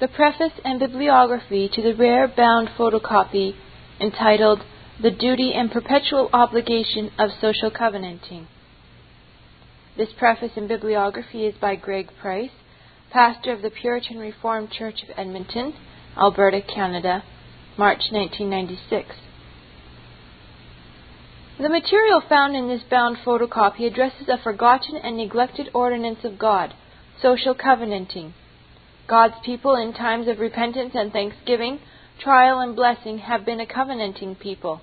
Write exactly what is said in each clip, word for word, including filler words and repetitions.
the preface and bibliography to the rare bound photocopy entitled The Duty and Perpetual Obligation of Social Covenanting. This preface and bibliography is by Greg Price, pastor of the Puritan Reformed Church of Edmonton, Alberta, Canada, March nineteen ninety-six. The material found in this bound photocopy addresses a forgotten and neglected ordinance of God, social covenanting. God's people in times of repentance and thanksgiving, trial and blessing have been a covenanting people.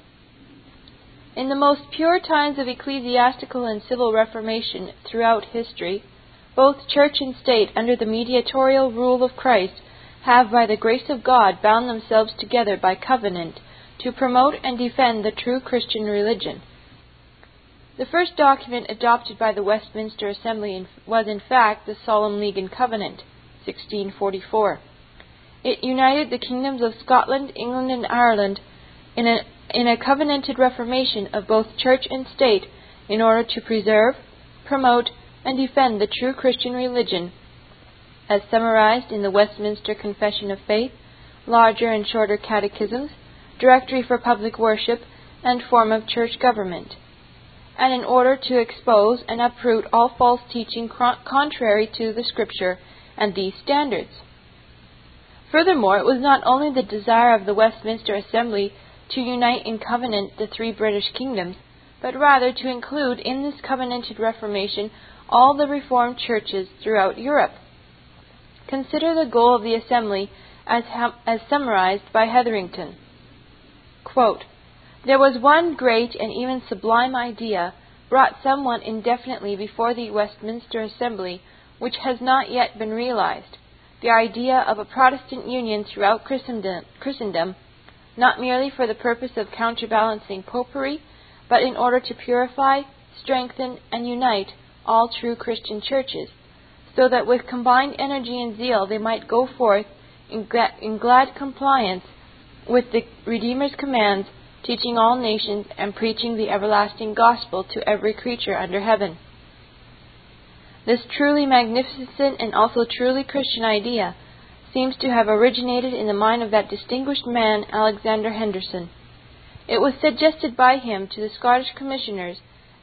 In the most pure times of ecclesiastical and civil reformation throughout history, both church and state under the mediatorial rule of Christ have by the grace of God bound themselves together by covenant to promote and defend the true Christian religion. The first document adopted by the Westminster Assembly was in fact the Solemn League and Covenant, sixteen forty-four. It united the kingdoms of Scotland, England, and Ireland in a, in a covenanted reformation of both church and state in order to preserve, promote, and defend the true Christian religion, as summarized in the Westminster Confession of Faith, larger and shorter catechisms, directory for public worship, and form of church government, and in order to expose and uproot all false teaching contrary to the Scripture and these standards. Furthermore, it was not only the desire of the Westminster Assembly to unite in covenant the three British kingdoms, but rather to include in this covenanted reformation all the Reformed churches throughout Europe. Consider the goal of the Assembly as, ha- as summarized by Hetherington. Quote, "There was one great and even sublime idea brought somewhat indefinitely before the Westminster Assembly which has not yet been realized, the idea of a Protestant union throughout Christendom, Christendom, not merely for the purpose of counterbalancing popery, but in order to purify, strengthen, and unite all true Christian churches, so that with combined energy and zeal they might go forth in, gla- in glad compliance with the Redeemer's commands, teaching all nations and preaching the everlasting gospel to every creature under heaven." This truly magnificent and also truly Christian idea seems to have originated in the mind of that distinguished man, Alexander Henderson. It was suggested by him to the Scottish commissioners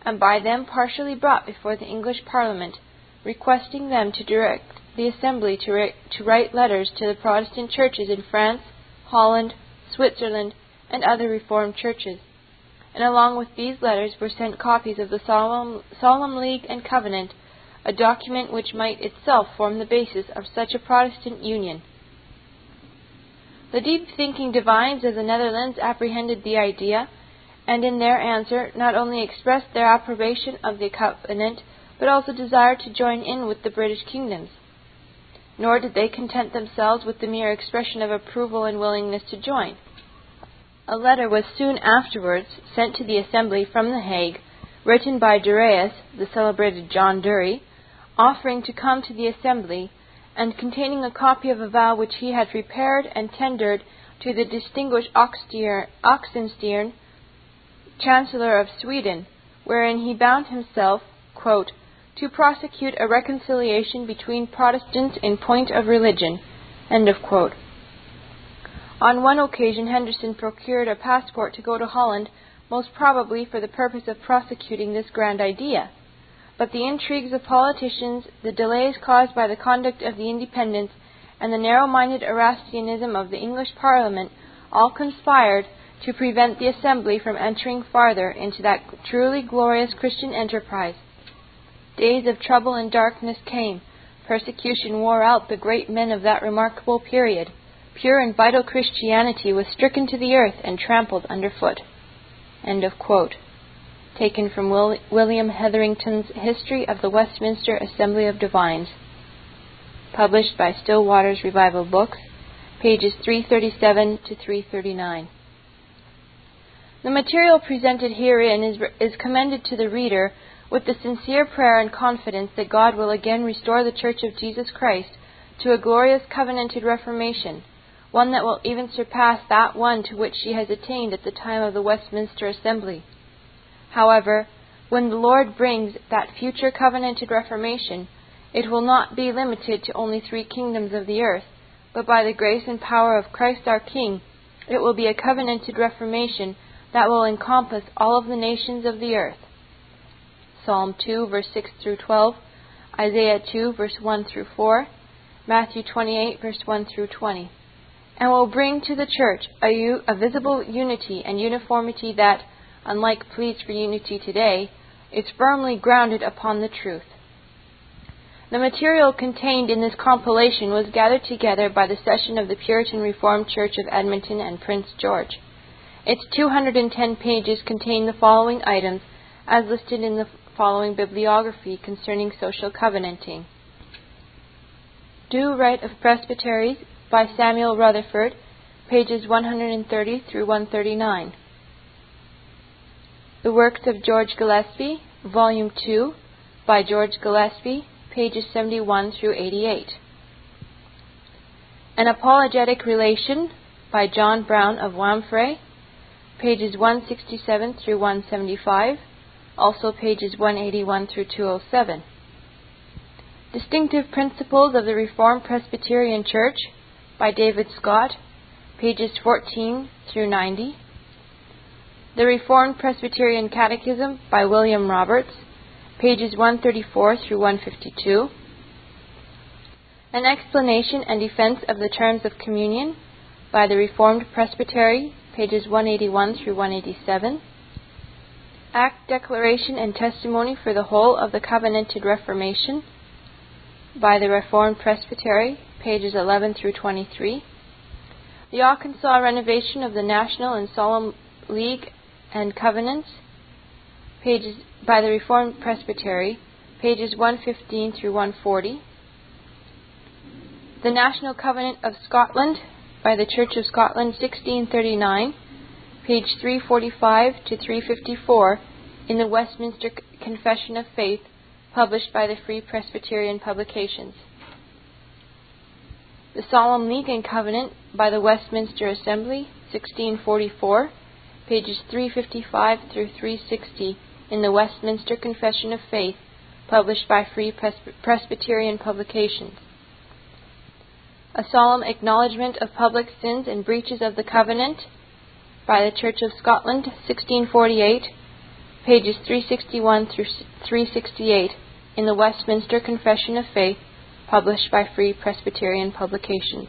and by them partially brought before the English Parliament, requesting them to direct the Assembly to, re- to write letters to the Protestant churches in France, Holland, Switzerland, and other Reformed churches. And along with these letters were sent copies of the Solemn, Solemn League and Covenant, a document which might itself form the basis of such a Protestant union. The deep-thinking divines of the Netherlands apprehended the idea, and in their answer not only expressed their approbation of the covenant, but also desired to join in with the British kingdoms. Nor did they content themselves with the mere expression of approval and willingness to join. A letter was soon afterwards sent to the Assembly from The Hague, written by Duraeus, the celebrated John Dury, offering to come to the Assembly, and containing a copy of a vow which he had prepared and tendered to the distinguished Oxenstiern, Chancellor of Sweden, wherein he bound himself, quote, "to prosecute a reconciliation between Protestants in point of religion," end of quote. On one occasion, Henderson procured a passport to go to Holland, most probably for the purpose of prosecuting this grand idea. But the intrigues of politicians, the delays caused by the conduct of the independents, and the narrow-minded Erastianism of the English Parliament all conspired to prevent the Assembly from entering farther into that truly glorious Christian enterprise. Days of trouble and darkness came. Persecution wore out the great men of that remarkable period. Pure and vital Christianity was stricken to the earth and trampled underfoot. End of quote. Taken from Will- William Hetherington's History of the Westminster Assembly of Divines, published by Still Waters Revival Books, pages three thirty-seven to three thirty-nine. The material presented herein is, is commended to the reader with the sincere prayer and confidence that God will again restore the Church of Jesus Christ to a glorious covenanted reformation, one that will even surpass that one to which she has attained at the time of the Westminster Assembly. However, when the Lord brings that future covenanted reformation, it will not be limited to only three kingdoms of the earth, but by the grace and power of Christ our King, it will be a covenanted reformation that will encompass all of the nations of the earth. Psalm two, verse six through twelve, Isaiah two, verse one through four, Matthew twenty-eight, verse one through twenty, and will bring to the church a, u- a visible unity and uniformity that, unlike pleas for unity today, is firmly grounded upon the truth. The material contained in this compilation was gathered together by the session of the Puritan Reformed Church of Edmonton and Prince George. Its two hundred ten pages contain the following items as listed in the following bibliography concerning social covenanting. Due Right of Presbyteries by Samuel Rutherford, pages one hundred thirty through one hundred thirty-nine. The Works of George Gillespie, Volume two, by George Gillespie, pages seventy-one through eighty-eight. An Apologetic Relation by John Brown of Wamphray, pages one sixty-seven through one seventy-five, also pages one eighty-one through two oh seven. Distinctive Principles of the Reformed Presbyterian Church by David Scott, pages fourteen through ninety. The Reformed Presbyterian Catechism by William Roberts, pages one thirty-four through one fifty-two. An Explanation and Defense of the Terms of Communion by the Reformed Presbytery, pages one eighty-one through one eighty-seven. Act, Declaration, and Testimony for the Whole of the Covenanted Reformation by the Reformed Presbytery, pages eleven through twenty-three. The Arkansas Renovation of the National and Solemn League and Covenants, pages by the Reformed Presbytery, pages one fifteen through one forty. The National Covenant of Scotland by the Church of Scotland, sixteen thirty-nine, page three forty-five to three fifty-four in the Westminster Confession of Faith, published by the Free Presbyterian Publications. The Solemn League and Covenant by the Westminster Assembly, sixteen forty-four, pages three fifty-five through three sixty in the Westminster Confession of Faith, published by Free Presby- Presbyterian Publications. A Solemn Acknowledgement of Public Sins and Breaches of the Covenant by the Church of Scotland, sixteen forty-eight, pages three sixty-one through three sixty-eight in the Westminster Confession of Faith, published by Free Presbyterian Publications.